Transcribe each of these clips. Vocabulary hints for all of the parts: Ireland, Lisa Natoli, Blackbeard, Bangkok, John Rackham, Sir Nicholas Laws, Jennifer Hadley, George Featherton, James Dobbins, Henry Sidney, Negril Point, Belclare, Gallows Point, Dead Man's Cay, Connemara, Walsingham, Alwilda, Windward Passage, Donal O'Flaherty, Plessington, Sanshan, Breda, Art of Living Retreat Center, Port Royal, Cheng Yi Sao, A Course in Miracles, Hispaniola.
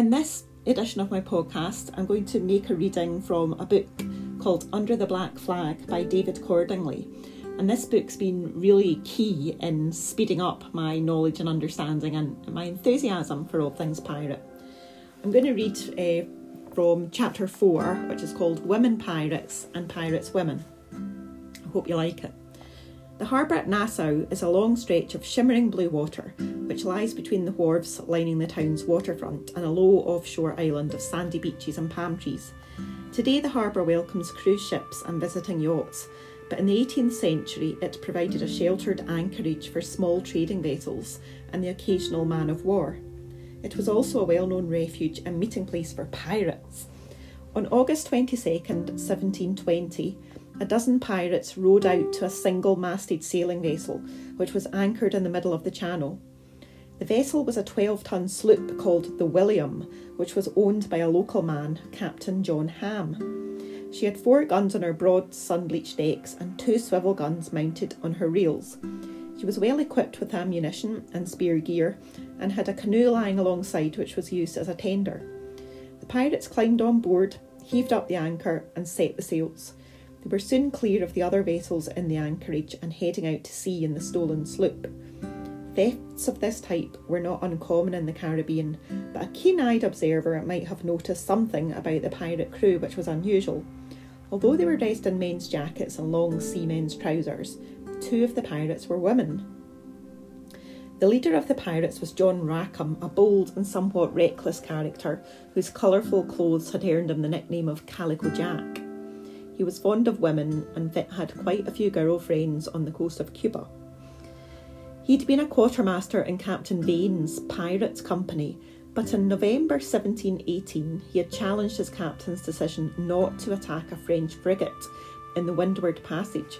In this edition of my podcast, I'm going to make a reading from a book called Under the Black Flag by David Cordingley. And this book's been really key in speeding up my knowledge and understanding and my enthusiasm for all things pirate. I'm going to read from chapter 4, which is called Women Pirates and Pirates Women. I hope you like it. The harbour at Nassau is a long stretch of shimmering blue water, which lies between the wharves lining the town's waterfront and a low offshore island of sandy beaches and palm trees. Today the harbour welcomes cruise ships and visiting yachts, but in the 18th century it provided a sheltered anchorage for small trading vessels and the occasional man of war. It was also a well-known refuge and meeting place for pirates. On August 22nd, 1720, a dozen pirates rowed out to a single-masted sailing vessel, which was anchored in the middle of the channel. The vessel was a 12-ton sloop called the William, which was owned by a local man, Captain John Ham. She had 4 guns on her broad, sun-bleached decks and 2 swivel guns mounted on her reels. She was well equipped with ammunition and spear gear and had a canoe lying alongside which was used as a tender. The pirates climbed on board, heaved up the anchor and set the sails. They were soon clear of the other vessels in the anchorage and heading out to sea in the stolen sloop. Thefts of this type were not uncommon in the Caribbean, but a keen-eyed observer might have noticed something about the pirate crew which was unusual. Although they were dressed in men's jackets and long seamen's trousers, 2 of the pirates were women. The leader of the pirates was John Rackham, a bold and somewhat reckless character whose colourful clothes had earned him the nickname of Calico Jack. He was fond of women and had quite a few girlfriends on the coast of Cuba. He'd been a quartermaster in Captain Vane's Pirates' Company, but in November 1718 he had challenged his captain's decision not to attack a French frigate in the Windward Passage.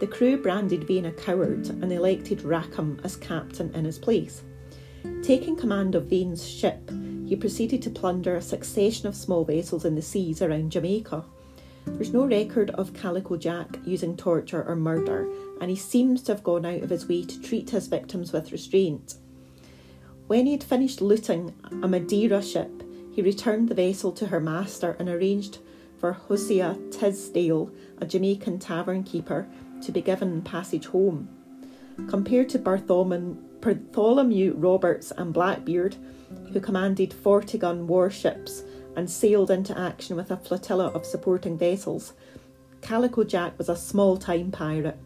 The crew branded Vane a coward and elected Rackham as captain in his place. Taking command of Vane's ship, he proceeded to plunder a succession of small vessels in the seas around Jamaica. There's no record of Calico Jack using torture or murder, and he seems to have gone out of his way to treat his victims with restraint. When he had finished looting a Madeira ship, he returned the vessel to her master and arranged for Hosea Tisdale, a Jamaican tavern keeper, to be given passage home. Compared to Bartholomew Roberts and Blackbeard, who commanded 40-gun warships and sailed into action with a flotilla of supporting vessels, Calico Jack was a small-time pirate.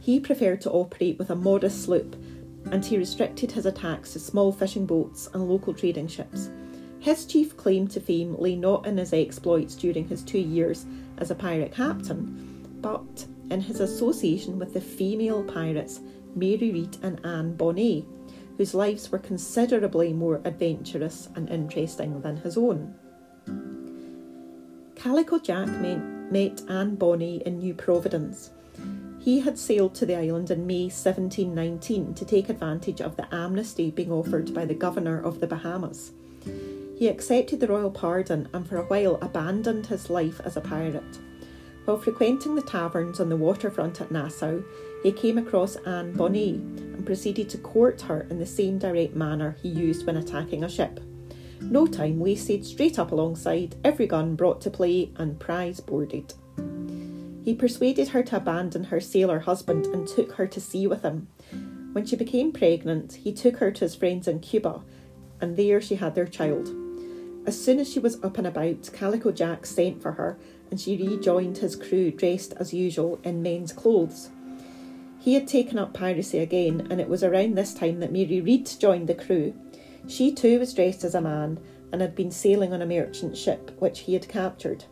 He preferred to operate with a modest sloop, and he restricted his attacks to small fishing boats and local trading ships. His chief claim to fame lay not in his exploits during his 2 years as a pirate captain, but in his association with the female pirates Mary Read and Anne Bonny, whose lives were considerably more adventurous and interesting than his own. Calico Jack met Anne Bonny in New Providence. He had sailed to the island in May 1719 to take advantage of the amnesty being offered by the governor of the Bahamas. He accepted the royal pardon and for a while abandoned his life as a pirate. While frequenting the taverns on the waterfront at Nassau, he came across Anne Bonny and proceeded to court her in the same direct manner he used when attacking a ship. No time wasted, straight up alongside, every gun brought to play and prize boarded. He persuaded her to abandon her sailor husband and took her to sea with him. When she became pregnant, he took her to his friends in Cuba, and there she had their child. As soon as she was up and about, Calico Jack sent for her, and she rejoined his crew dressed as usual in men's clothes. He had taken up piracy again, and it was around this time that Mary Read joined the crew. She too was dressed as a man and had been sailing on a merchant ship which he had captured.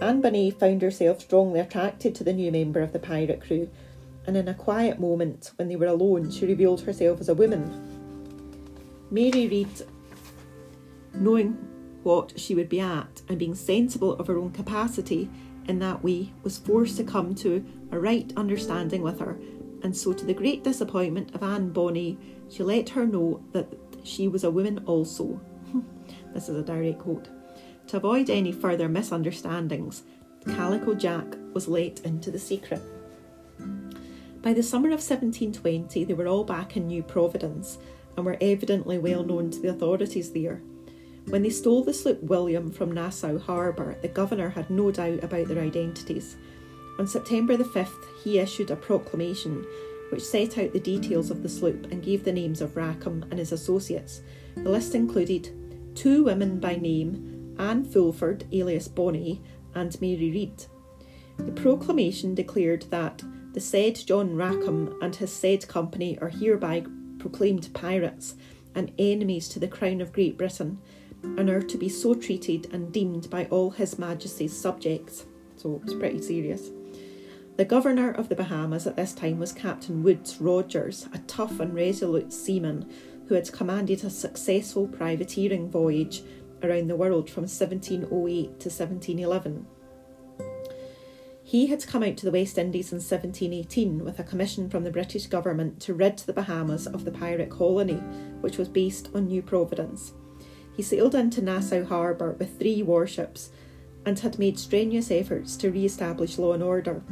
Anne Bonny found herself strongly attracted to the new member of the pirate crew, and in a quiet moment when they were alone she revealed herself as a woman. Mary Read, knowing what she would be at and being sensible of her own capacity in that way, was forced to come to a right understanding with her, and so to the great disappointment of Anne Bonny, she let her know that she was a woman also. This is a direct quote. To avoid any further misunderstandings, Calico Jack was let into the secret. By the summer of 1720 they were all back in New Providence and were evidently well known to the authorities there. When they stole the sloop William from Nassau harbour, the governor had no doubt about their identities. On September the 5th, he issued a proclamation which set out the details of the sloop and gave the names of Rackham and his associates. The list included two women by name, Anne Fulford, alias Bonny, and Mary Read. The proclamation declared that the said John Rackham and his said company are hereby proclaimed pirates and enemies to the Crown of Great Britain, and are to be so treated and deemed by all His Majesty's subjects. So it was pretty serious. The governor of the Bahamas at this time was Captain Woods Rogers, a tough and resolute seaman who had commanded a successful privateering voyage around the world from 1708 to 1711. He had come out to the West Indies in 1718 with a commission from the British government to rid the Bahamas of the pirate colony, which was based on New Providence. He sailed into Nassau harbour with three warships and had made strenuous efforts to re-establish law and order.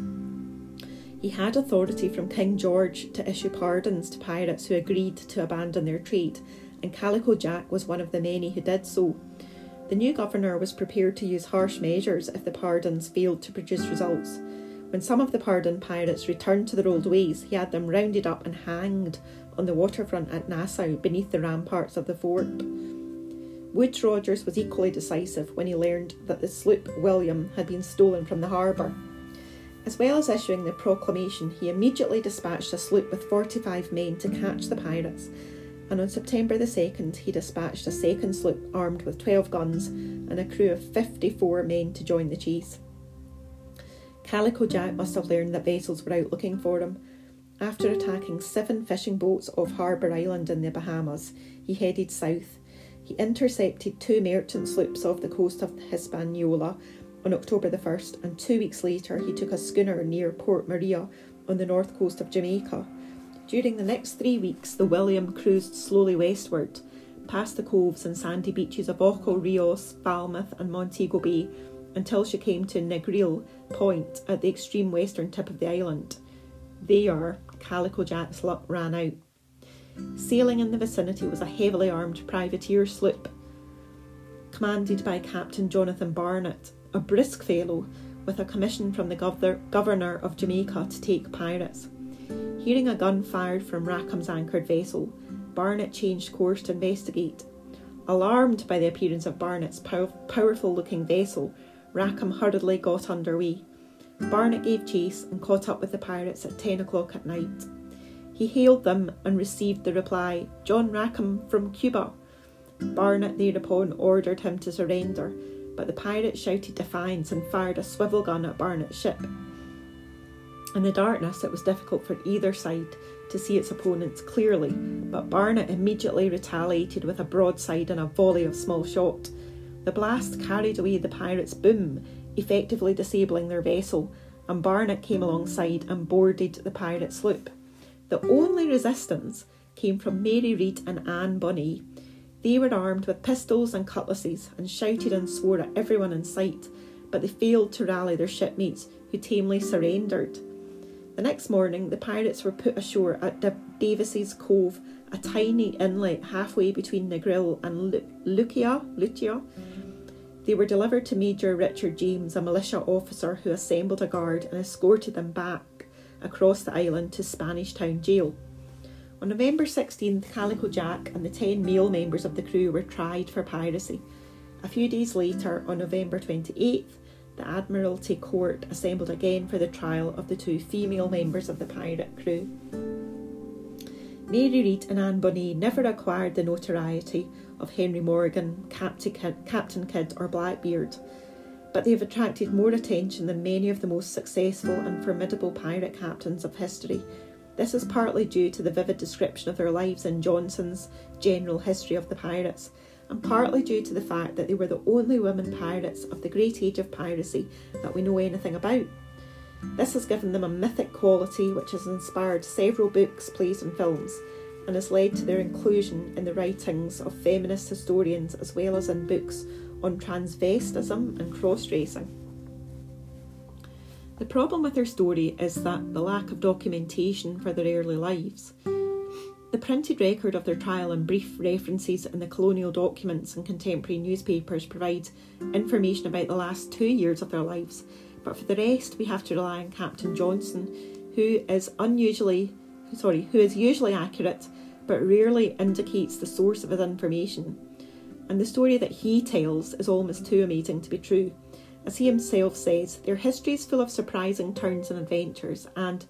He had authority from King George to issue pardons to pirates who agreed to abandon their trade, and Calico Jack was one of the many who did so. The new governor was prepared to use harsh measures if the pardons failed to produce results. When some of the pardoned pirates returned to their old ways, he had them rounded up and hanged on the waterfront at Nassau beneath the ramparts of the fort. Woods Rogers was equally decisive when he learned that the sloop William had been stolen from the harbour. As well as issuing the proclamation, he immediately dispatched a sloop with 45 men to catch the pirates, and on September the 2nd he dispatched a second sloop armed with 12 guns and a crew of 54 men to join the chase. Calico Jack must have learned that vessels were out looking for him. After attacking 7 fishing boats off Harbour Island in the Bahamas, he headed south. He intercepted 2 merchant sloops off the coast of Hispaniola on October the 1st, and 2 weeks later he took a schooner near Port Maria on the north coast of Jamaica. During the next 3 weeks, the William cruised slowly westward, past the coves and sandy beaches of Ocho Rios, Falmouth and Montego Bay, until she came to Negril Point at the extreme western tip of the island. There, Calico Jack's luck ran out. Sailing in the vicinity was a heavily armed privateer sloop, commanded by Captain Jonathan Barnett, a brisk fellow with a commission from the governor of Jamaica to take pirates. Hearing a gun fired from Rackham's anchored vessel, Barnett changed course to investigate. Alarmed by the appearance of Barnett's powerful-looking vessel, Rackham hurriedly got underway. Barnett gave chase and caught up with the pirates at 10 o'clock at night. He hailed them and received the reply, "John Rackham from Cuba." Barnett thereupon ordered him to surrender, but the pirate shouted defiance and fired a swivel gun at Barnett's ship. In the darkness, it was difficult for either side to see its opponents clearly, but Barnett immediately retaliated with a broadside and a volley of small shot. The blast carried away the pirates' boom, effectively disabling their vessel, and Barnett came alongside and boarded the pirate sloop. The only resistance came from Mary Read and Anne Bonny. They were armed with pistols and cutlasses and shouted and swore at everyone in sight, but they failed to rally their shipmates, who tamely surrendered. The next morning, the pirates were put ashore at Davis's Cove, a tiny inlet halfway between Negril and Lutia. They were delivered to Major Richard James, a militia officer who assembled a guard and escorted them back across the island to Spanish Town Jail. On November 16th, Calico Jack and the 10 male members of the crew were tried for piracy. A few days later, on November 28th, the Admiralty Court assembled again for the trial of the 2 female members of the pirate crew. Mary Read and Anne Bonny never acquired the notoriety of Henry Morgan, Captain Kidd or Blackbeard, but they have attracted more attention than many of the most successful and formidable pirate captains of history. This is partly due to the vivid description of their lives in Johnson's General History of the Pirates, and partly due to the fact that they were the only women pirates of the great age of piracy that we know anything about. This has given them a mythic quality which has inspired several books, plays and films, and has led to their inclusion in the writings of feminist historians as well as in books on transvestism and cross-dressing. The problem with their story is that the lack of documentation for their early lives. The printed record of their trial and brief references in the colonial documents and contemporary newspapers provide information about the last 2 years of their lives, but for the rest we have to rely on Captain Johnson, who is usually accurate but rarely indicates the source of his information. And the story that he tells is almost too amazing to be true. As he himself says, their history is full of surprising turns and adventures, and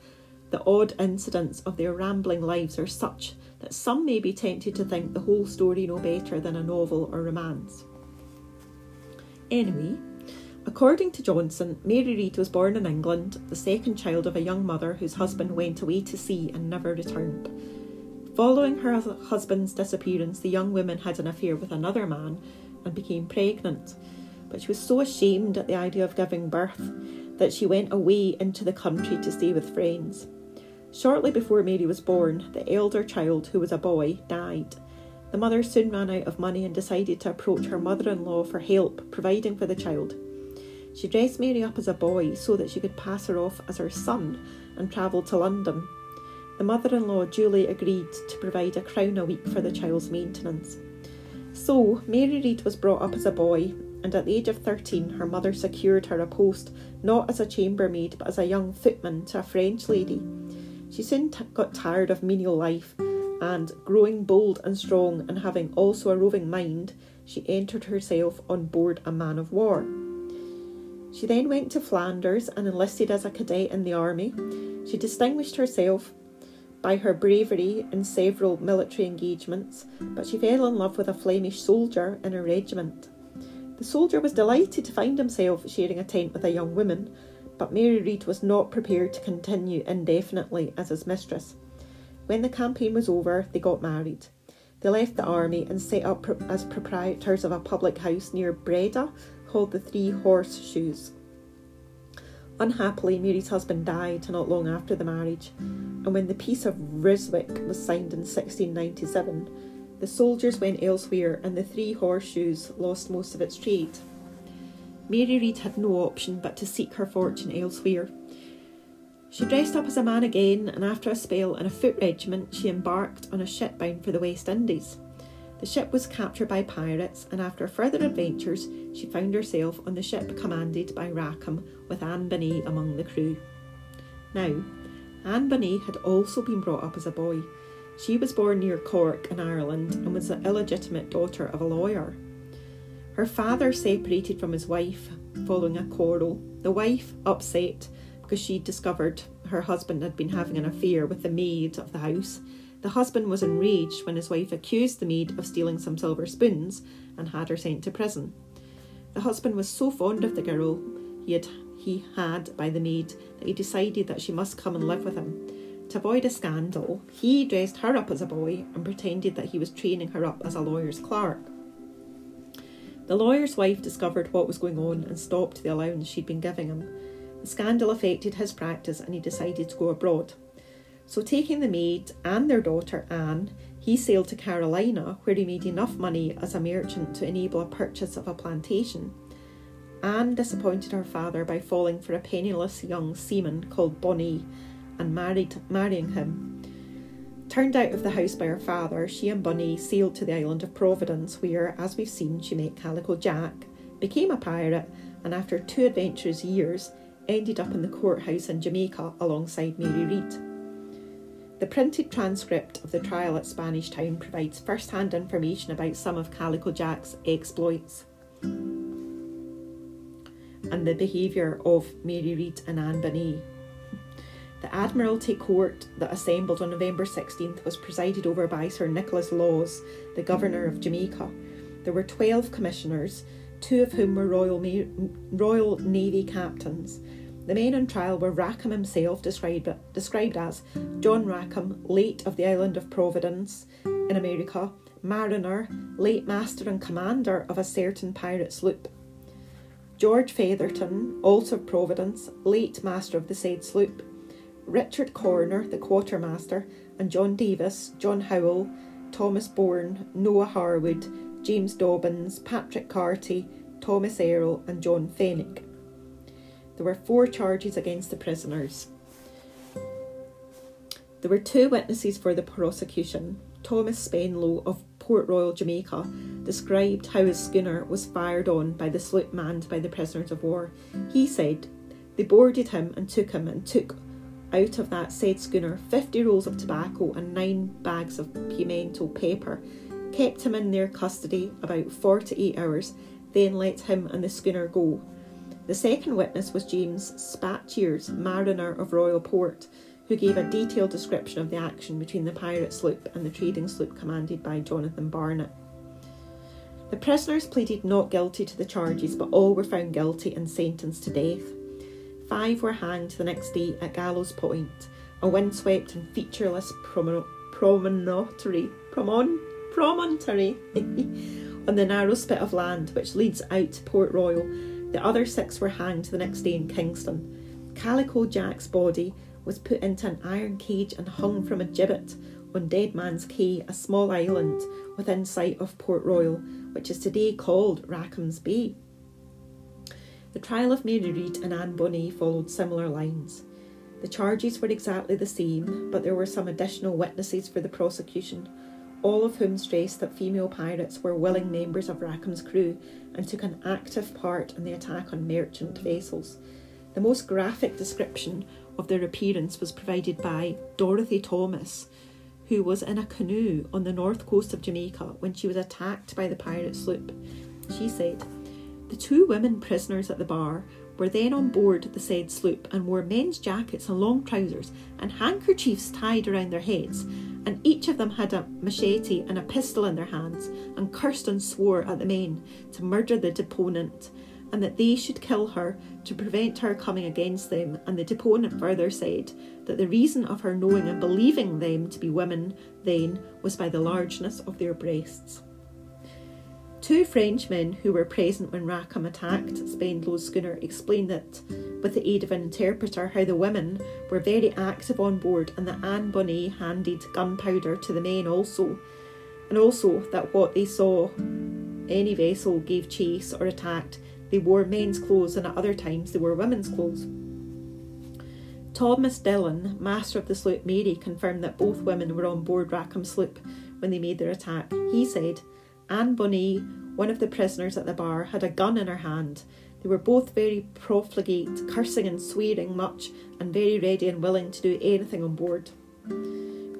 the odd incidents of their rambling lives are such that some may be tempted to think the whole story no better than a novel or romance. Anyway, according to Johnson, Mary Read was born in England, the second child of a young mother whose husband went away to sea and never returned. Following her husband's disappearance, the young woman had an affair with another man and became pregnant, but she was so ashamed at the idea of giving birth that she went away into the country to stay with friends. Shortly before Mary was born, the elder child, who was a boy, died. The mother soon ran out of money and decided to approach her mother-in-law for help providing for the child. She dressed Mary up as a boy so that she could pass her off as her son and travelled to London. The mother-in-law duly agreed to provide £1 a week for the child's maintenance. So, Mary Read was brought up as a boy, and at the age of 13 her mother secured her a post not as a chambermaid but as a young footman to a French lady. She soon got tired of menial life, and growing bold and strong and having also a roving mind, she entered herself on board a man of war. She then went to Flanders and enlisted as a cadet in the army. She distinguished herself by her bravery in several military engagements, but she fell in love with a Flemish soldier in her regiment. The soldier was delighted to find himself sharing a tent with a young woman, but Mary Read was not prepared to continue indefinitely as his mistress. When the campaign was over, they got married. They left the army and set up as proprietors of a public house near Breda called the Three Horseshoes. Unhappily, Mary's husband died not long after the marriage, and when the Peace of Ryswick was signed in 1697, the soldiers went elsewhere and the Three Horseshoes lost most of its trade. Mary Read had no option but to seek her fortune elsewhere. She dressed up as a man again, and after a spell in a foot regiment, she embarked on a ship bound for the West Indies. The ship was captured by pirates, and after further adventures, she found herself on the ship commanded by Rackham, with Anne Bonny among the crew. Now, Anne Bonny had also been brought up as a boy. She was born near Cork in Ireland and was the illegitimate daughter of a lawyer. Her father separated from his wife following a quarrel. The wife, upset because she discovered her husband had been having an affair with the maid of the house. The husband was enraged when his wife accused the maid of stealing some silver spoons and had her sent to prison. The husband was so fond of the girl he had by the maid that he decided that she must come and live with him. To avoid a scandal, he dressed her up as a boy and pretended that he was training her up as a lawyer's clerk. The lawyer's wife discovered what was going on and stopped the allowance she'd been giving him. The scandal affected his practice and he decided to go abroad. So taking the maid and their daughter Anne, he sailed to Carolina, where he made enough money as a merchant to enable a purchase of a plantation. Anne disappointed her father by falling for a penniless young seaman called Bonny and marrying him. Turned out of the house by her father, she and Bonny sailed to the island of Providence, where, as we've seen, she met Calico Jack, became a pirate, and after 2 adventurous years, ended up in the courthouse in Jamaica alongside Mary Read. The printed transcript of the trial at Spanish Town provides first-hand information about some of Calico Jack's exploits and the behaviour of Mary Read and Anne Bonny. The Admiralty Court that assembled on November 16th was presided over by Sir Nicholas Laws, the Governor of Jamaica. There were 12 commissioners, 2 of whom were Royal Navy captains. The men on trial were Rackham himself, described as John Rackham, late of the island of Providence in America, mariner, late master and commander of a certain pirate sloop; George Featherton, also of Providence, late master of the said sloop; Richard Corner, the quartermaster; and John Davis, John Howell, Thomas Bourne, Noah Harwood, James Dobbins, Patrick Carty, Thomas Errol and John Fenwick. There were 4 charges against the prisoners. There were two witnesses for the prosecution. Thomas Spenlow of Port Royal, Jamaica, described how his schooner was fired on by the sloop manned by the prisoners of war. He said, "They boarded him and took out of that said schooner 50 rolls of tobacco and 9 bags of pimento paper, kept him in their custody about 4 to 8 hours, then let him and the schooner go." The second witness was James Spatchers, mariner of Royal Port, who gave a detailed description of the action between the pirate sloop and the trading sloop commanded by Jonathan Barnett. The prisoners pleaded not guilty to the charges, but all were found guilty and sentenced to death. 5 were hanged the next day at Gallows Point, a windswept and featureless promontory on the narrow spit of land which leads out to Port Royal. The other 6 were hanged the next day in Kingston. Calico Jack's body was put into an iron cage and hung from a gibbet on Dead Man's Cay, a small island within sight of Port Royal, which is today called Rackham's Bay. The trial of Mary Read and Anne Bonny followed similar lines. The charges were exactly the same, but there were some additional witnesses for the prosecution, all of whom stressed that female pirates were willing members of Rackham's crew and took an active part in the attack on merchant vessels. The most graphic description of their appearance was provided by Dorothy Thomas, who was in a canoe on the north coast of Jamaica when she was attacked by the pirate sloop. She said, "The 2 women prisoners at the bar were then on board the said sloop and wore men's jackets and long trousers and handkerchiefs tied around their heads, and each of them had a machete and a pistol in their hands, and cursed and swore at the men to murder the deponent, and that they should kill her to prevent her coming against them. And the deponent further said that the reason of her knowing and believing them to be women then was by the largeness of their breasts." 2 Frenchmen who were present when Rackham attacked Spenlow's schooner explained that, with the aid of an interpreter, how the women were very active on board and that Anne Bonny handed gunpowder to the men also, and also that what they saw any vessel gave chase or attacked, they wore men's clothes, and at other times they wore women's clothes. Thomas Dillon, master of the sloop Mary, confirmed that both women were on board Rackham's sloop when they made their attack. He said, "Anne Bonny, one of the prisoners at the bar, had a gun in her hand. They were both very profligate, cursing and swearing much, and very ready and willing to do anything on board."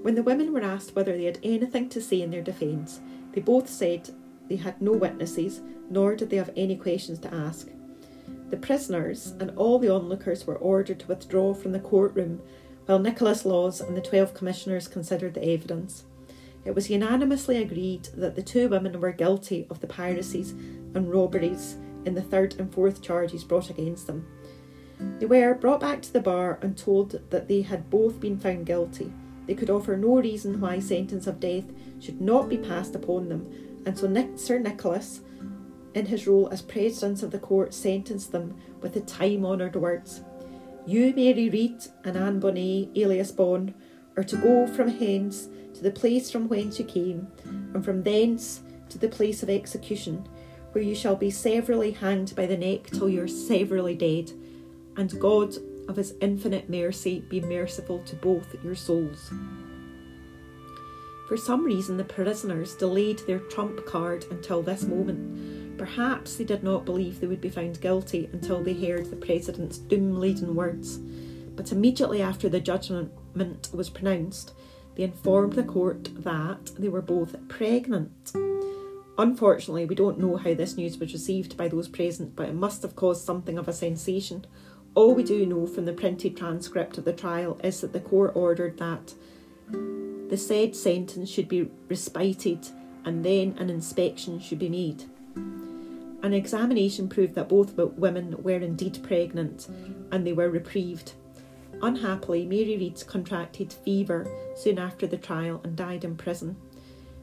When the women were asked whether they had anything to say in their defence, they both said they had no witnesses, nor did they have any questions to ask. The prisoners and all the onlookers were ordered to withdraw from the courtroom, while Nicholas Laws and the 12 commissioners considered the evidence. It was unanimously agreed that the 2 women were guilty of the piracies and robberies in the 3rd and 4th charges brought against them. They were brought back to the bar and told that they had both been found guilty. They could offer no reason why sentence of death should not be passed upon them, and so Sir Nicholas, in his role as president of the court, sentenced them with the time-honoured words, "You, Mary Read, and Anne Bonny, alias Bond, are to go from hence to the place from whence you came, and from thence to the place of execution, where you shall be severally hanged by the neck till you are severally dead, and God of his infinite mercy be merciful to both your souls." For some reason, the prisoners delayed their trump card until this moment. Perhaps they did not believe they would be found guilty until they heard the president's doom-laden words. But immediately after the judgment was pronounced, they informed the court that they were both pregnant. Unfortunately, we don't know how this news was received by those present, but it must have caused something of a sensation. All we do know from the printed transcript of the trial is that the court ordered that the said sentence should be respited, and then an inspection should be made. An examination proved that both women were indeed pregnant, and they were reprieved. Unhappily, Mary Read contracted fever soon after the trial and died in prison.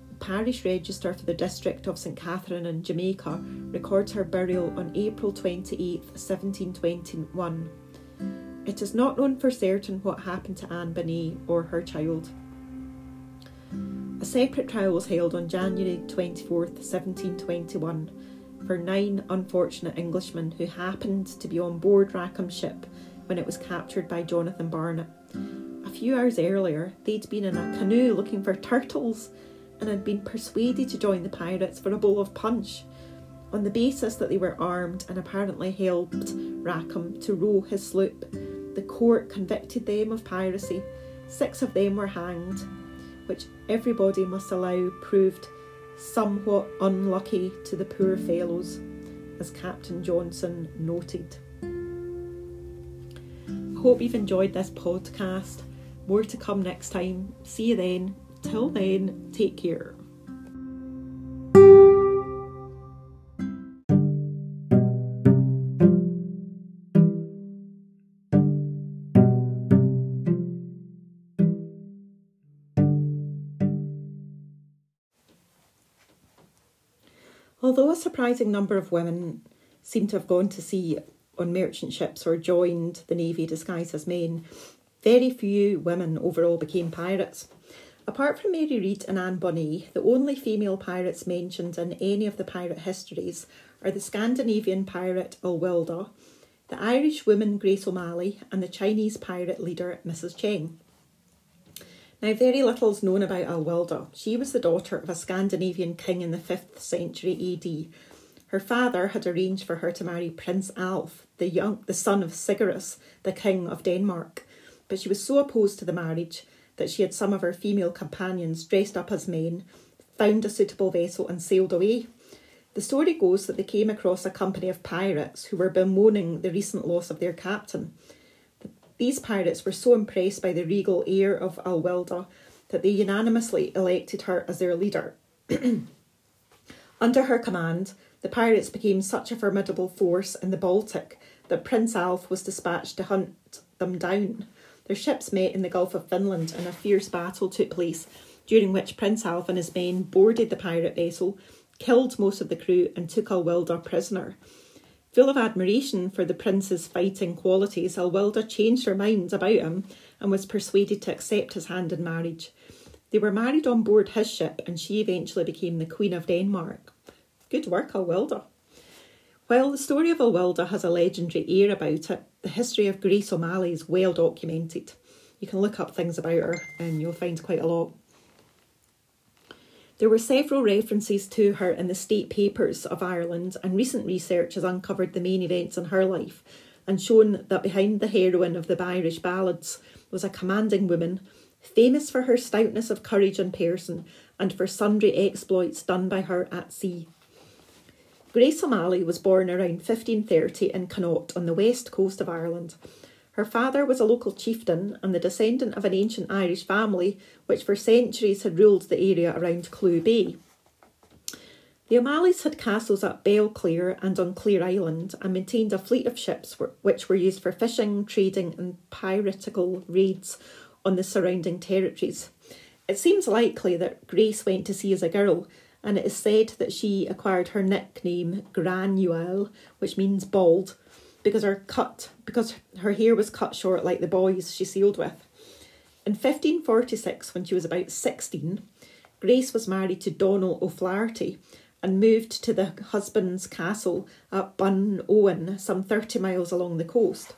The parish register for the district of St Catherine in Jamaica records her burial on April 28, 1721. It is not known for certain what happened to Anne Bonny or her child. A separate trial was held on January 24, 1721 for 9 unfortunate Englishmen who happened to be on board Rackham's ship when it was captured by Jonathan Barnett. A few hours earlier, they'd been in a canoe looking for turtles and had been persuaded to join the pirates for a bowl of punch, on the basis that they were armed and apparently helped Rackham to row his sloop. The court convicted them of piracy. 6 of them were hanged, which everybody must allow proved somewhat unlucky to the poor fellows, as Captain Johnson noted. I hope you've enjoyed this podcast. More to come next time. See you then. Till then, take care. Although a surprising number of women seem to have gone to sea on merchant ships or joined the Navy disguised as men, very few women overall became pirates. Apart from Mary Read and Anne Bonny, the only female pirates mentioned in any of the pirate histories are the Scandinavian pirate Alwilda, the Irish woman Grace O'Malley, and the Chinese pirate leader Mrs. Cheng. Now, very little is known about Alwilda. She was the daughter of a Scandinavian king in the 5th century AD. Her father had arranged for her to marry Prince Alf, the son of Sigurus, the king of Denmark. But she was so opposed to the marriage that she had some of her female companions dressed up as men, found a suitable vessel and sailed away. The story goes that they came across a company of pirates who were bemoaning the recent loss of their captain. These pirates were so impressed by the regal air of Alwilda that they unanimously elected her as their leader. Under her command, the pirates became such a formidable force in the Baltic that Prince Alf was dispatched to hunt them down. Their ships met in the Gulf of Finland and a fierce battle took place, during which Prince Alf and his men boarded the pirate vessel, killed most of the crew and took Alwilda prisoner. Full of admiration for the prince's fighting qualities, Alwilda changed her mind about him and was persuaded to accept his hand in marriage. They were married on board his ship and she eventually became the Queen of Denmark. Good work, Alwilda. While the story of Alwilda has a legendary air about it, the history of Grace O'Malley is well documented. You can look up things about her and you'll find quite a lot. There were several references to her in the state papers of Ireland, and recent research has uncovered the main events in her life and shown that behind the heroine of the Irish ballads was a commanding woman, famous for her stoutness of courage in person and for sundry exploits done by her at sea. Grace O'Malley was born around 1530 in Connaught on the west coast of Ireland. Her father was a local chieftain and the descendant of an ancient Irish family which for centuries had ruled the area around Clew Bay. The O'Malleys had castles at Belclare and on Clare Island and maintained a fleet of ships which were used for fishing, trading and piratical raids on the surrounding territories. It seems likely that Grace went to sea as a girl, and it is said that she acquired her nickname Granuaile, which means bald, because her hair was cut short like the boys she sailed with. In 1546, when she was about 16, Grace was married to Donal O'Flaherty and moved to the husband's castle at Bun Owen, some 30 miles along the coast.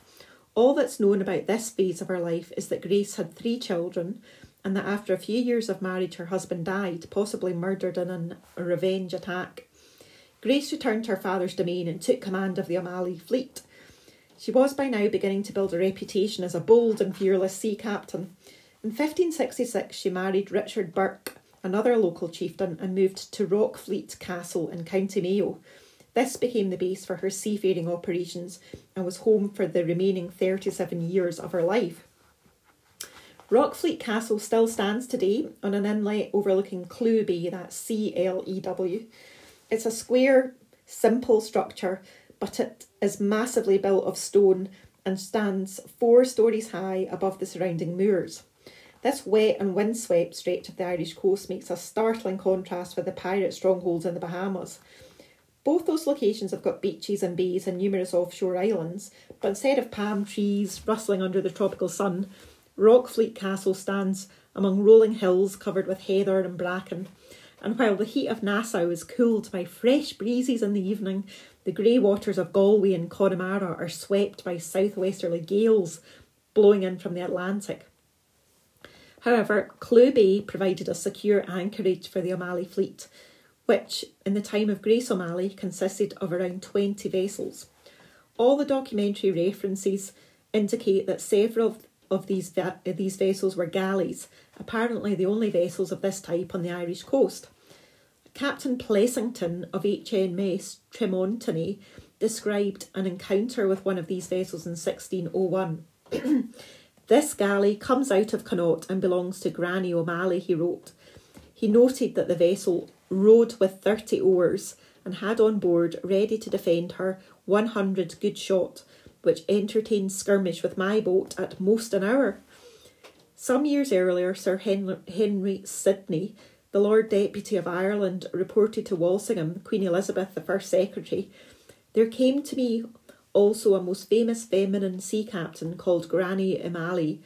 All that's known about this phase of her life is that Grace had 3 children and that after a few years of marriage her husband died, possibly murdered in a revenge attack. Grace returned to her father's domain and took command of the O'Malley fleet. She was by now beginning to build a reputation as a bold and fearless sea captain. In 1566, she married Richard Burke, another local chieftain, and moved to Rockfleet Castle in County Mayo. This became the base for her seafaring operations and was home for the remaining 37 years of her life. Rockfleet Castle still stands today on an inlet overlooking Clew Bay, that's C-L-E-W. It's a square, simple structure, but it is massively built of stone and stands 4 stories high above the surrounding moors. This wet and windswept stretch of the Irish coast makes a startling contrast with the pirate strongholds in the Bahamas. Both those locations have got beaches and bays and numerous offshore islands, but instead of palm trees rustling under the tropical sun, Rockfleet Castle stands among rolling hills covered with heather and bracken. And while the heat of Nassau is cooled by fresh breezes in the evening, the grey waters of Galway and Connemara are swept by southwesterly gales blowing in from the Atlantic. However, Clew Bay provided a secure anchorage for the O'Malley fleet, which, in the time of Grace O'Malley, consisted of around 20 vessels. All the documentary references indicate that several of these vessels were galleys, apparently the only vessels of this type on the Irish coast. Captain Plessington of HMS Tremontany described an encounter with one of these vessels in 1601. "This galley comes out of Connaught and belongs to Granny O'Malley," he wrote. He noted that the vessel rowed with 30 oars and had on board, ready to defend her, 100 good shot, which entertained skirmish with my boat at most an hour. Some years earlier, Sir Henry Sidney, the Lord Deputy of Ireland, reported to Walsingham, Queen Elizabeth I's secretary, "There came to me also a most famous feminine sea captain called Granny O'Malley,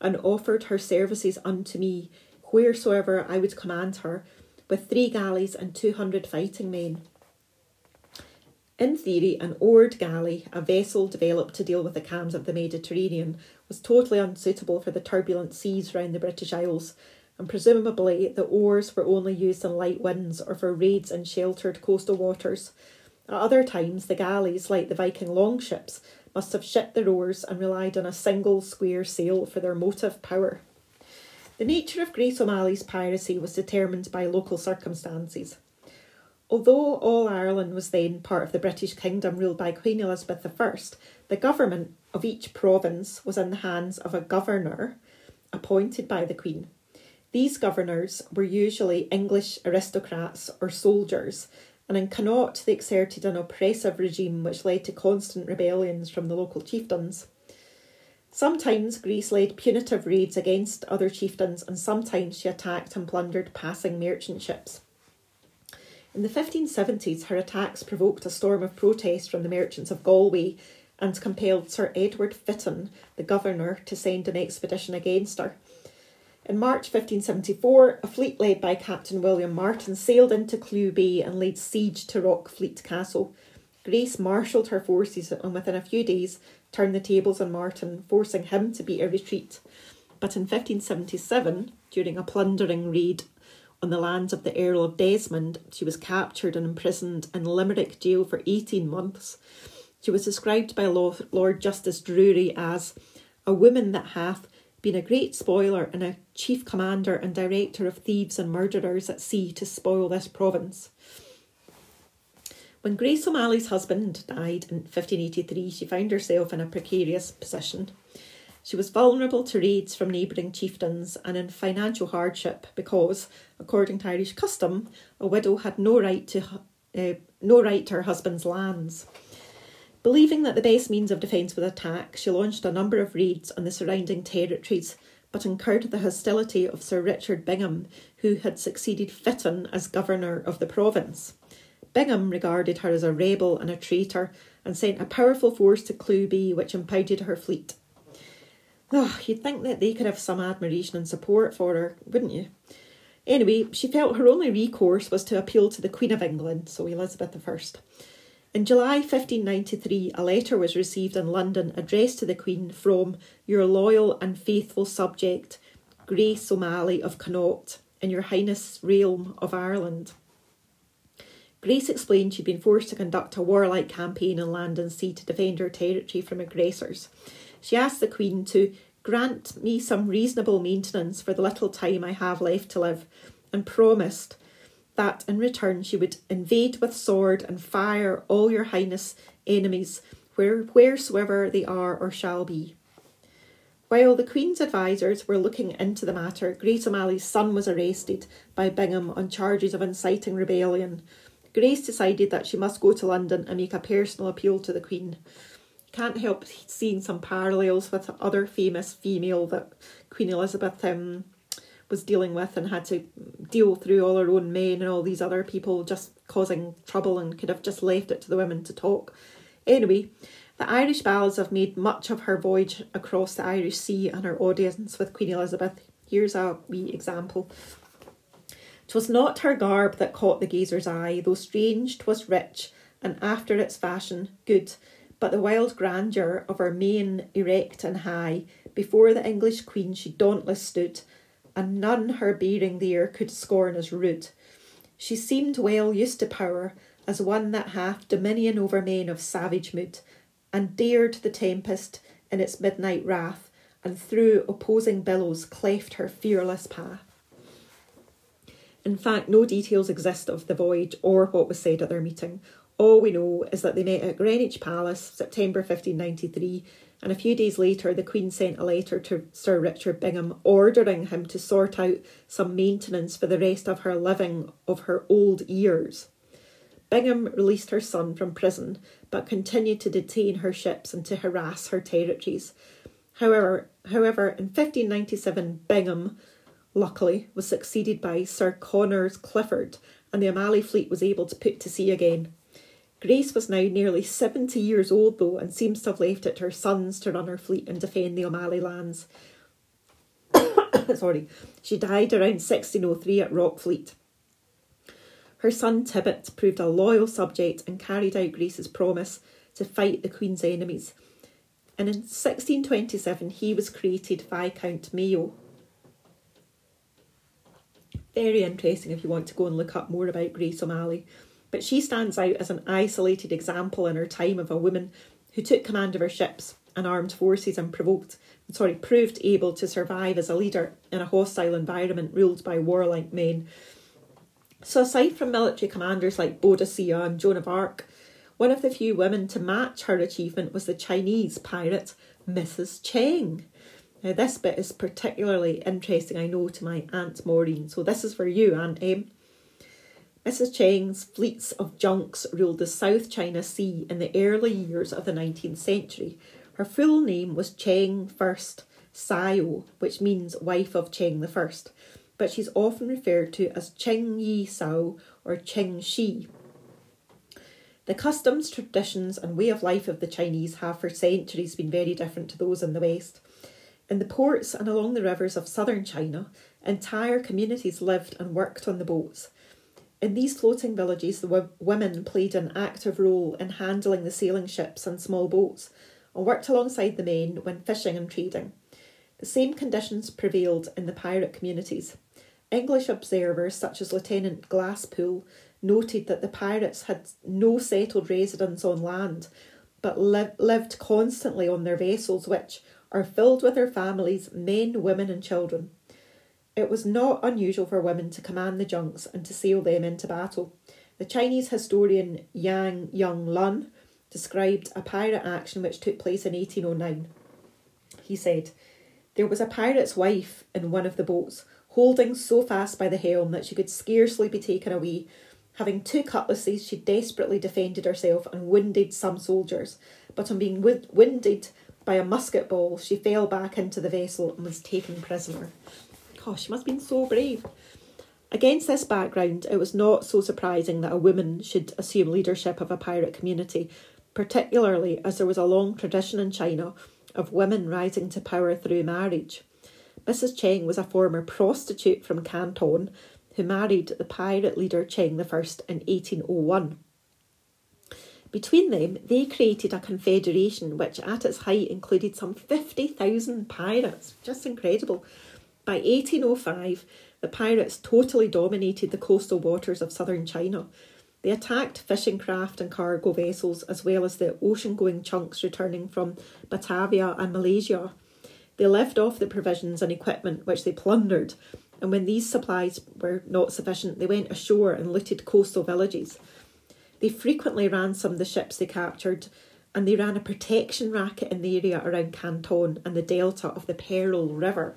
and offered her services unto me, wheresoever I would command her, with 3 galleys and 200 fighting men." In theory, an oared galley, a vessel developed to deal with the calms of the Mediterranean, was totally unsuitable for the turbulent seas round the British Isles, and presumably the oars were only used in light winds or for raids in sheltered coastal waters. At other times, the galleys, like the Viking longships, must have shipped their oars and relied on a single square sail for their motive power. The nature of Grace O'Malley's piracy was determined by local circumstances. Although all Ireland was then part of the British kingdom ruled by Queen Elizabeth I, the government of each province was in the hands of a governor appointed by the Queen. These governors were usually English aristocrats or soldiers, and in Connaught they exerted an oppressive regime which led to constant rebellions from the local chieftains. Sometimes Grace led punitive raids against other chieftains, and sometimes she attacked and plundered passing merchant ships. In the 1570s, her attacks provoked a storm of protest from the merchants of Galway and compelled Sir Edward Fitton, the governor, to send an expedition against her. In March 1574, a fleet led by Captain William Martin sailed into Clew Bay and laid siege to Rockfleet Castle. Grace marshalled her forces and within a few days turned the tables on Martin, forcing him to beat a retreat. But in 1577, during a plundering raid on the lands of the Earl of Desmond, she was captured and imprisoned in Limerick jail for 18 months. She was described by Lord Justice Drury as "a woman that hath been a great spoiler and a chief commander and director of thieves and murderers at sea to spoil this province." When Grace O'Malley's husband died in 1583, she found herself in a precarious position. She was vulnerable to raids from neighbouring chieftains and in financial hardship because, according to Irish custom, a widow had no right to her husband's lands. Believing that the best means of defence was attack, she launched a number of raids on the surrounding territories, but incurred the hostility of Sir Richard Bingham, who had succeeded Fitton as governor of the province. Bingham regarded her as a rebel and a traitor and sent a powerful force to Clew Bay, which impounded her fleet. Oh, you'd think that they could have some admiration and support for her, wouldn't you? Anyway, she felt her only recourse was to appeal to the Queen of England, so Elizabeth I. In July 1593, a letter was received in London addressed to the Queen from "Your loyal and faithful subject, Grace O'Malley of Connaught, in your Highness' realm of Ireland." Grace explained she'd been forced to conduct a warlike campaign on land and sea to defend her territory from aggressors. She asked the Queen to grant me some reasonable maintenance for the little time I have left to live, and promised that in return she would invade with sword and fire all your Highness' enemies, wheresoever they are or shall be. While the Queen's advisers were looking into the matter, Grace O'Malley's son was arrested by Bingham on charges of inciting rebellion. Grace decided that she must go to London and make a personal appeal to the Queen. Can't help seeing some parallels with the other famous female that Queen Elizabeth was dealing with and had to deal through all her own men and all these other people just causing trouble, and could have just left it to the women to talk. Anyway, the Irish ballads have made much of her voyage across the Irish Sea and her audience with Queen Elizabeth. Here's a wee example. "'Twas not her garb that caught the gazer's eye, though strange 'twas rich, and after its fashion good, but the wild grandeur of her mien erect and high, before the English queen she dauntless stood, and none her bearing there could scorn as rude. She seemed well used to power, as one that hath dominion over men of savage mood, and dared the tempest in its midnight wrath, and through opposing billows cleft her fearless path. In fact, no details exist of the voyage or what was said at their meeting. All we know is that they met at Greenwich Palace, September 1593, and a few days later the Queen sent a letter to Sir Richard Bingham ordering him to sort out some maintenance for the rest of her living of her old years. Bingham released her son from prison, but continued to detain her ships and to harass her territories. However, in 1597, Bingham, luckily, was succeeded by Sir Connors Clifford, and the O'Malley fleet was able to put to sea again. Grace was now nearly 70 years old, though, and seems to have left it to her sons to run her fleet and defend the O'Malley lands. She died around 1603 at Rockfleet. Her son Tibbet proved a loyal subject and carried out Grace's promise to fight the Queen's enemies. And in 1627, he was created Viscount Mayo. Very interesting if you want to go and look up more about Grace O'Malley. But she stands out as an isolated example in her time of a woman who took command of her ships and armed forces and proved able to survive as a leader in a hostile environment ruled by warlike men. So aside from military commanders like Boadicea and Joan of Arc, one of the few women to match her achievement was the Chinese pirate Mrs. Cheng. Now, this bit is particularly interesting, I know, to my Aunt Maureen. So this is for you, Aunt Em. Mrs. Cheng's fleets of junks ruled the South China Sea in the early years of the 19th century. Her full name was Cheng First Sao, which means wife of Cheng the First, but she's often referred to as Cheng Yi Sao or Cheng Shi. The customs, traditions and way of life of the Chinese have for centuries been very different to those in the West. In the ports and along the rivers of southern China, entire communities lived and worked on the boats. In these floating villages, the women played an active role in handling the sailing ships and small boats and worked alongside the men when fishing and trading. The same conditions prevailed in the pirate communities. English observers such as Lieutenant Glasspoole noted that the pirates had no settled residence on land but lived constantly on their vessels, which are filled with their families, men, women and children. It was not unusual for women to command the junks and to sail them into battle. The Chinese historian Yang Yung-lun described a pirate action which took place in 1809. He said, "There was a pirate's wife in one of the boats, holding so fast by the helm that she could scarcely be taken away. Having two cutlasses, she desperately defended herself and wounded some soldiers, but on being wounded by a musket ball, she fell back into the vessel and was taken prisoner." Gosh, she must have been so brave. Against this background, it was not so surprising that a woman should assume leadership of a pirate community, particularly as there was a long tradition in China of women rising to power through marriage. Mrs. Cheng was a former prostitute from Canton who married the pirate leader Cheng I in 1801. Between them, they created a confederation which at its height included some 50,000 pirates. Just incredible. By 1805, the pirates totally dominated the coastal waters of southern China. They attacked fishing craft and cargo vessels, as well as the ocean-going junks returning from Batavia and Malaysia. They left off the provisions and equipment which they plundered, and when these supplies were not sufficient, they went ashore and looted coastal villages. They frequently ransomed the ships they captured, and they ran a protection racket in the area around Canton and the delta of the Pearl River.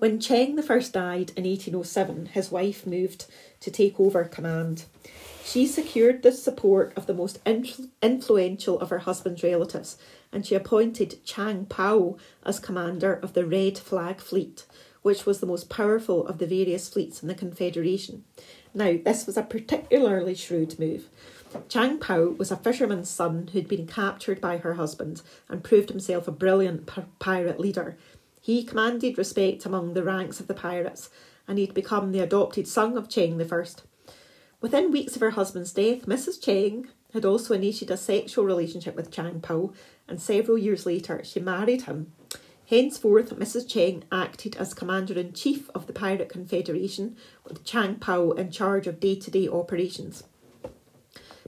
When Cheng I died in 1807, his wife moved to take over command. She secured the support of the most influential of her husband's relatives, and she appointed Chang Pao as commander of the Red Flag Fleet, which was the most powerful of the various fleets in the Confederation. Now, this was a particularly shrewd move. Chang Pao was a fisherman's son who'd been captured by her husband and proved himself a brilliant pirate leader. He commanded respect among the ranks of the pirates, and he'd become the adopted son of Cheng I. Within weeks of her husband's death, Mrs. Cheng had also initiated a sexual relationship with Chang Pao, and several years later she married him. Henceforth, Mrs. Cheng acted as commander-in-chief of the Pirate Confederation, with Chang Pao in charge of day-to-day operations.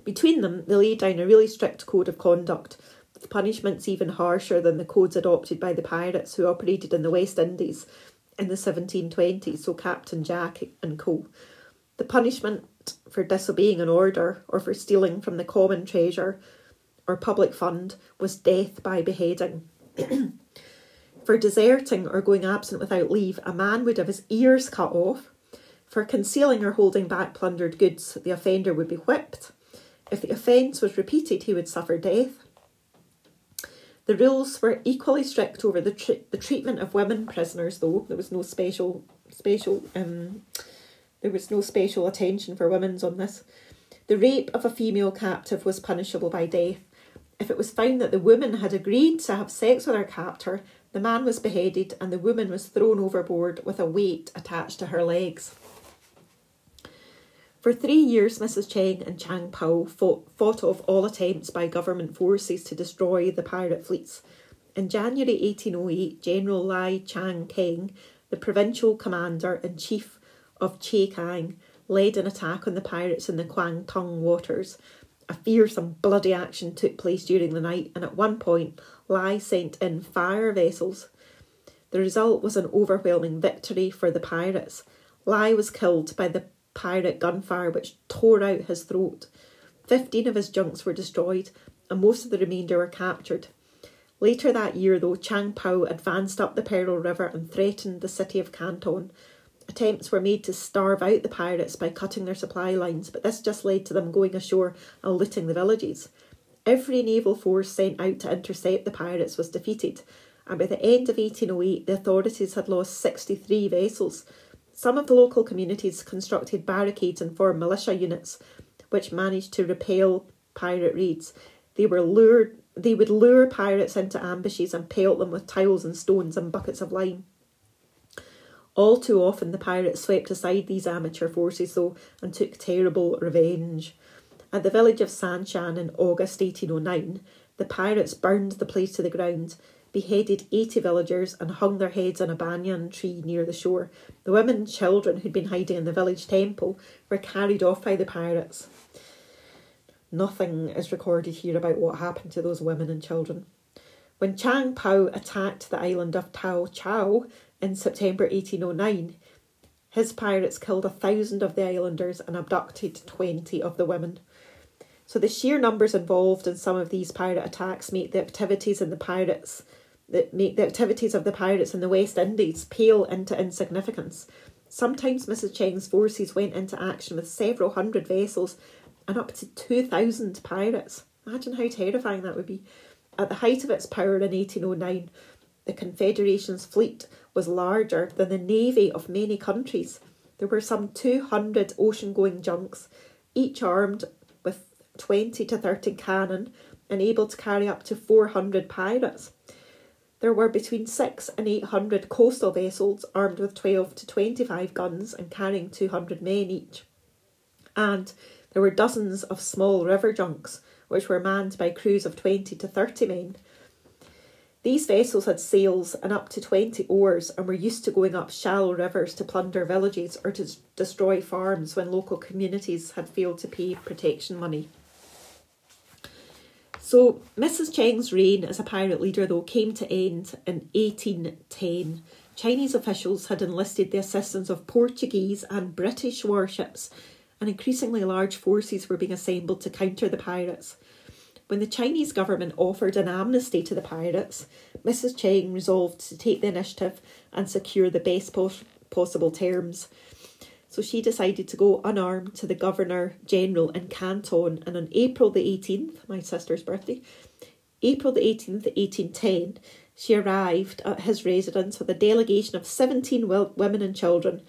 Between them, they laid down a really strict code of conduct, with punishments even harsher than the codes adopted by the pirates who operated in the West Indies in the 1720s, so Captain Jack and co. The punishment for disobeying an order or for stealing from the common treasure or public fund was death by beheading. For deserting or going absent without leave, a man would have his ears cut off. For concealing or holding back plundered goods, the offender would be whipped. If the offence was repeated, he would suffer death. The rules were equally strict over the treatment of women prisoners, though there was no special attention for women's on this. The rape of a female captive was punishable by death. If it was found that the woman had agreed to have sex with her captor, the man was beheaded and the woman was thrown overboard with a weight attached to her legs. For 3 years, Mrs. Cheng and Chang Pao fought off all attempts by government forces to destroy the pirate fleets. In January 1808, General Lai Chang Keng, the provincial commander-in-chief of Che Kang, led an attack on the pirates in the Kwangtung waters. A fierce and bloody action took place during the night, and at one point, Lai sent in fire vessels. The result was an overwhelming victory for the pirates. Lai was killed by the pirate gunfire, which tore out his throat. 15 of his junks were destroyed, and most of the remainder were captured. Later that year, though, Chang Pao advanced up the Pearl River and threatened the city of Canton. Attempts were made to starve out the pirates by cutting their supply lines, but this just led to them going ashore and looting the villages. Every naval force sent out to intercept the pirates was defeated, and by the end of 1808, the authorities had lost 63 vessels. Some of the local communities constructed barricades and formed militia units, which managed to repel pirate raids. They would lure pirates into ambushes and pelt them with tiles and stones and buckets of lime. All too often, the pirates swept aside these amateur forces, though, and took terrible revenge. At the village of Sanshan in August 1809, the pirates burned the place to the ground, beheaded 80 villagers and hung their heads on a banyan tree near the shore. The women and children who'd been hiding in the village temple were carried off by the pirates. Nothing is recorded here about what happened to those women and children. When Chang Pao attacked the island of Tao Chao in September 1809, his pirates killed 1,000 of the islanders and abducted 20 of the women. So the sheer numbers involved in some of these pirate attacks make the activities of the pirates in the West Indies pale into insignificance. Sometimes Mrs. Cheng's forces went into action with several hundred vessels and up to 2,000 pirates. Imagine how terrifying that would be. At the height of its power in 1809, the Confederation's fleet was larger than the navy of many countries. There were some 200 ocean-going junks, each armed with 20 to 30 cannon and able to carry up to 400 pirates. There were between 600 and 800 coastal vessels armed with 12 to 25 guns and carrying 200 men each. And there were dozens of small river junks, which were manned by crews of 20 to 30 men. These vessels had sails and up to 20 oars and were used to going up shallow rivers to plunder villages or to destroy farms when local communities had failed to pay protection money. So Mrs. Cheng's reign as a pirate leader, though, came to end in 1810. Chinese officials had enlisted the assistance of Portuguese and British warships, and increasingly large forces were being assembled to counter the pirates. When the Chinese government offered an amnesty to the pirates, Mrs. Cheng resolved to take the initiative and secure the best possible terms. So she decided to go unarmed to the Governor-General in Canton, and on April the 18th, my sister's birthday, April the 18th, 1810, she arrived at his residence with a delegation of 17 women and children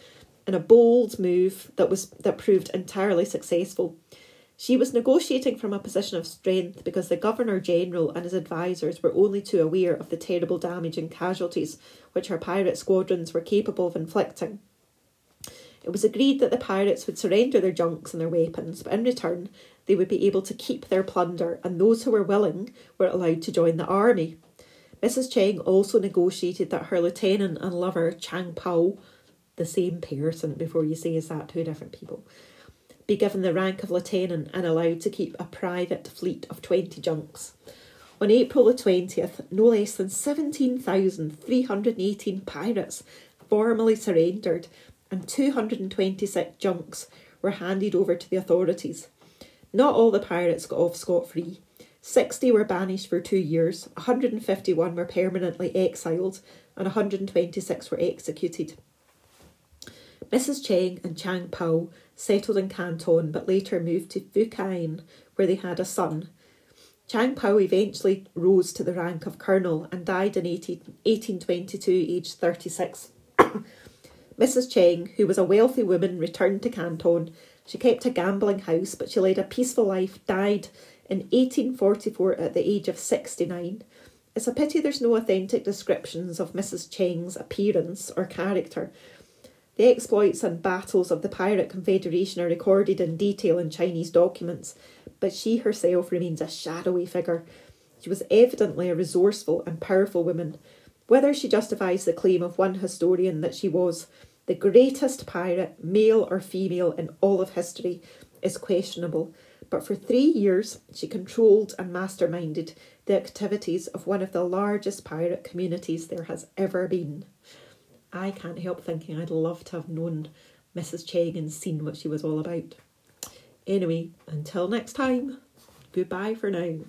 in a bold move that proved entirely successful. She was negotiating from a position of strength because the Governor-General and his advisers were only too aware of the terrible damage and casualties which her pirate squadrons were capable of inflicting. It was agreed that the pirates would surrender their junks and their weapons, but in return they would be able to keep their plunder, and those who were willing were allowed to join the army. Mrs. Cheng also negotiated that her lieutenant and lover, Chang Pao, the same person, before you say is that two different people, be given the rank of lieutenant and allowed to keep a private fleet of 20 junks. On April the 20th, no less than 17,318 pirates formally surrendered and 226 junks were handed over to the authorities. Not all the pirates got off scot-free. 60 were banished for 2 years, 151 were permanently exiled and 126 were executed. Mrs. Cheng and Chang Pao settled in Canton but later moved to Fucain, where they had a son. Chang Pao eventually rose to the rank of colonel and died in 1822, aged 36. Mrs. Cheng, who was a wealthy woman, returned to Canton. She kept a gambling house, but she led a peaceful life, died in 1844 at the age of 69. It's a pity there's no authentic descriptions of Mrs. Cheng's appearance or character. The exploits and battles of the Pirate Confederation are recorded in detail in Chinese documents, but she herself remains a shadowy figure. She was evidently a resourceful and powerful woman. Whether she justifies the claim of one historian that she was the greatest pirate, male or female, in all of history is questionable, but for 3 years she controlled and masterminded the activities of one of the largest pirate communities there has ever been. I can't help thinking I'd love to have known Mrs. Cheng and seen what she was all about. Anyway, until next time, goodbye for now.